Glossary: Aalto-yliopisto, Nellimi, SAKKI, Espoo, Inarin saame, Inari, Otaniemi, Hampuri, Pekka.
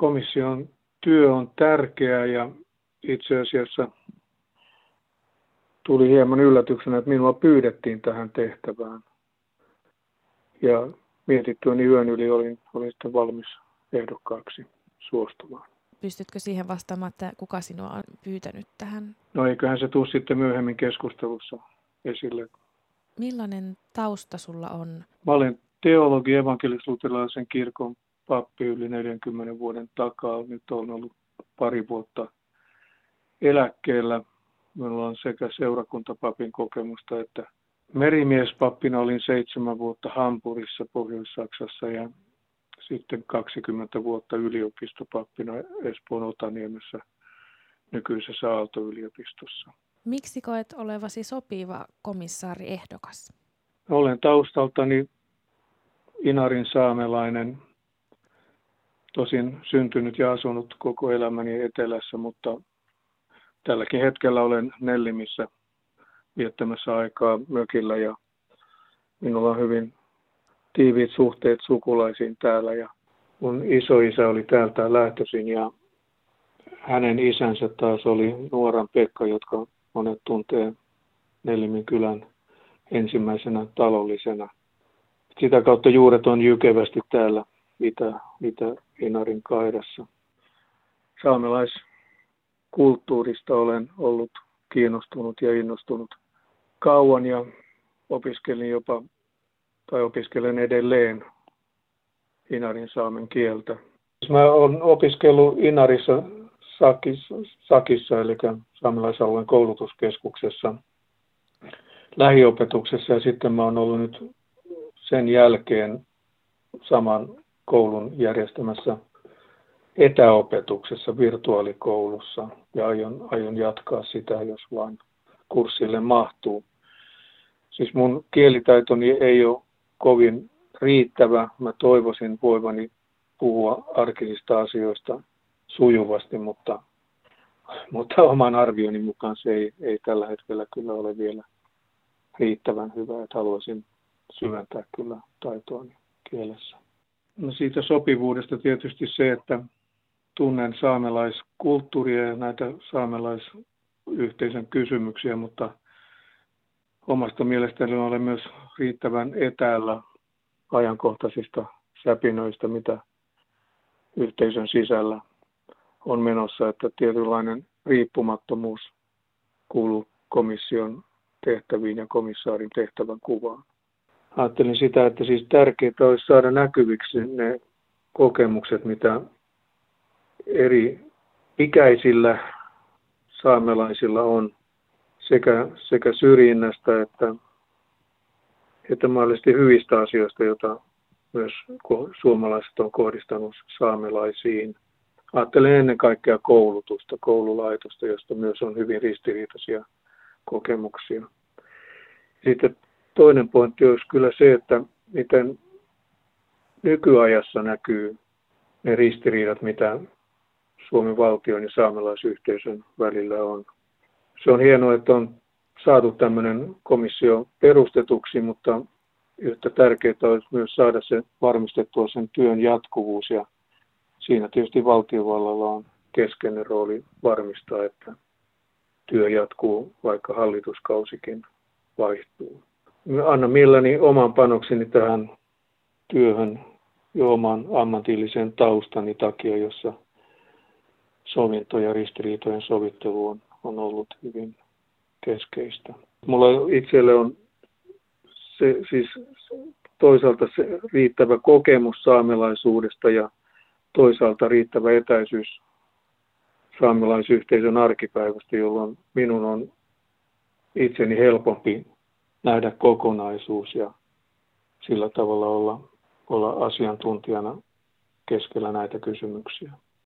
komission työ on tärkeää ja itse asiassa tuli hieman yllätyksenä, että minua pyydettiin tähän tehtävään. Ja mietittyäni yön yli olin sitten valmis ehdokkaaksi suostumaan. Pystytkö siihen vastaamaan, että kuka sinua on pyytänyt tähän? No eiköhän se tule sitten myöhemmin keskustelussa esille. Millainen tausta sulla on? Mä olen teologi evankelis-luterilaisen kirkon pappi yli 40 vuoden takaa. Nyt olen ollut pari vuotta eläkkeellä. Minulla on sekä seurakuntapapin kokemusta että merimiespappina olin 7 vuotta Hampurissa Pohjois-Saksassa ja sitten 20 vuotta yliopistopappina Espoon Otaniemessä nykyisessä Aalto-yliopistossa. Miksi koet olevasi sopiva komissaariehdokas? Olen taustaltani Inarin saamelainen, tosin syntynyt ja asunut koko elämäni etelässä, mutta tälläkin hetkellä olen Nellimissä viettämässä aikaa mökillä ja minulla on hyvin tiiviit suhteet sukulaisiin täällä ja mun isoisä oli täältä lähtöisin ja hänen isänsä taas oli nuoran Pekka, jotka monet tuntee Nellimin kylän ensimmäisenä talollisena. Sitä kautta juuret on jykevästi täällä Itä-Inarin kairassa. Saamelaiskulttuurista olen ollut kiinnostunut ja innostunut kauan ja opiskelen edelleen Inarin saamen kieltä. Mä olen opiskellut Inarissa SAKKissa, eli saamelaisalueen koulutuskeskuksessa lähiopetuksessa ja sitten mä olen ollut nyt sen jälkeen saman koulun järjestämässä etäopetuksessa virtuaalikoulussa ja aion jatkaa sitä, jos vain kurssille mahtuu. Siis mun kielitaitoni ei ole kovin riittävä. Mä toivoisin voivani puhua arkisista asioista sujuvasti, mutta oman arvioni mukaan se ei tällä hetkellä kyllä ole vielä riittävän hyvä, että haluaisin syventää kyllä taitoani kielessä. No siitä sopivuudesta tietysti se, että tunnen saamelaiskulttuuria ja näitä saamelaisyhteisön kysymyksiä, mutta omasta mielestäni olen myös riittävän etäällä ajankohtaisista säpinöistä, mitä yhteisön sisällä on menossa, että tietynlainen riippumattomuus kuuluu komission tehtäviin ja komissaarin tehtävän kuvaan. Ajattelin sitä, että siis tärkeää olisi saada näkyviksi ne kokemukset, mitä eri ikäisillä saamelaisilla on sekä syrjinnästä että mahdollisesti hyvistä asioista, joita myös suomalaiset on kohdistanut saamelaisiin. Ajattelen ennen kaikkea koulutusta, koululaitosta, josta myös on hyvin ristiriitaisia kokemuksia. Sitten toinen pointti olisi kyllä se, että miten nykyajassa näkyy ne ristiriidat, mitä Suomen valtion ja saamelaisyhteisön välillä on. Se on hienoa, että on saatu tämmöinen komissio perustetuksi, mutta yhtä tärkeää olisi myös saada se varmistettua sen työn jatkuvuus. Ja siinä tietysti valtiovallalla on keskeinen rooli varmistaa, että työ jatkuu, vaikka hallituskausikin vaihtuu. Annan mielelläni oman panokseni tähän työhön ja oman ammatillisen taustani takia, jossa sovinto ja ristiriitojen sovittelu on ollut hyvin keskeistä. Mulla itselle on toisaalta se riittävä kokemus saamelaisuudesta ja toisaalta riittävä etäisyys saamelaisyhteisön arkipäivästä, jolloin minun on itseni helpompi nähdä kokonaisuus ja sillä tavalla olla asiantuntijana keskellä näitä kysymyksiä.